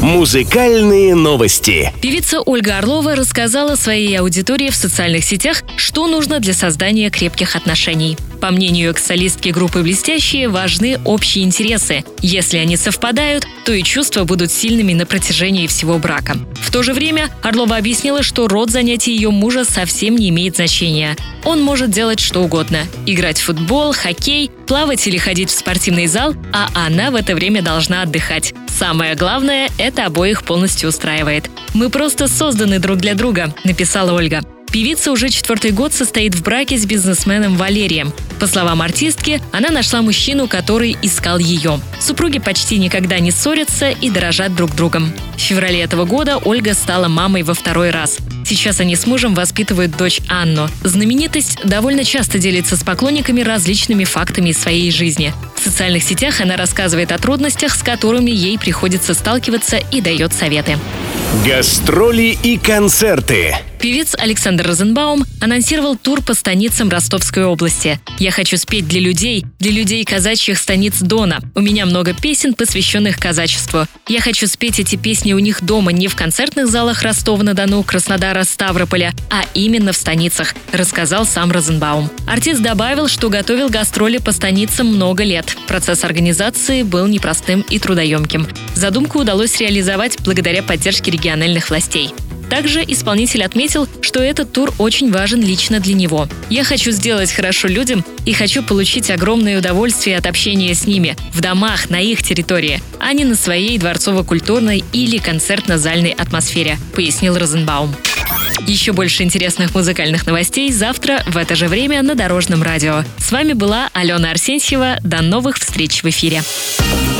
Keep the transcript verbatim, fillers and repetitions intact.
Музыкальные новости. Певица Ольга Орлова рассказала своей аудитории в социальных сетях, что нужно для создания крепких отношений. По мнению экс-солистки группы «Блестящие», важны общие интересы. Если они совпадают, то и чувства будут сильными на протяжении всего брака. В то же время Орлова объяснила, что род занятий ее мужа совсем не имеет значения. Он может делать что угодно – играть в футбол, хоккей, плавать или ходить в спортивный зал, а она в это время должна отдыхать. Самое главное – это обоих полностью устраивает. «Мы просто созданы друг для друга», – написала Ольга. Певица уже четвертый год состоит в браке с бизнесменом Валерием. По словам артистки, она нашла мужчину, который искал ее. Супруги почти никогда не ссорятся и дорожат друг другом. В феврале этого года Ольга стала мамой во второй раз. Сейчас они с мужем воспитывают дочь Анну. Знаменитость довольно часто делится с поклонниками различными фактами из своей жизни. В социальных сетях она рассказывает о трудностях, с которыми ей приходится сталкиваться, и дает советы. Гастроли и концерты. Певец Александр Розенбаум анонсировал тур по станицам Ростовской области. «Я хочу спеть для людей, для людей казачьих станиц Дона. У меня много песен, посвященных казачеству. Я хочу спеть эти песни у них дома, не в концертных залах Ростова-на-Дону, Краснодара, Ставрополя, а именно в станицах», — рассказал сам Розенбаум. Артист добавил, что готовил гастроли по станицам много лет. Процесс организации был непростым и трудоемким. Задумку удалось реализовать благодаря поддержке региональных властей. Также исполнитель отметил, что этот тур очень важен лично для него. «Я хочу сделать хорошо людям и хочу получить огромное удовольствие от общения с ними в домах, на их территории, а не на своей дворцово-культурной или концертно-зальной атмосфере», — пояснил Розенбаум. Еще больше интересных музыкальных новостей завтра в это же время на Дорожном радио. С вами была Алена Арсентьева. До новых встреч в эфире.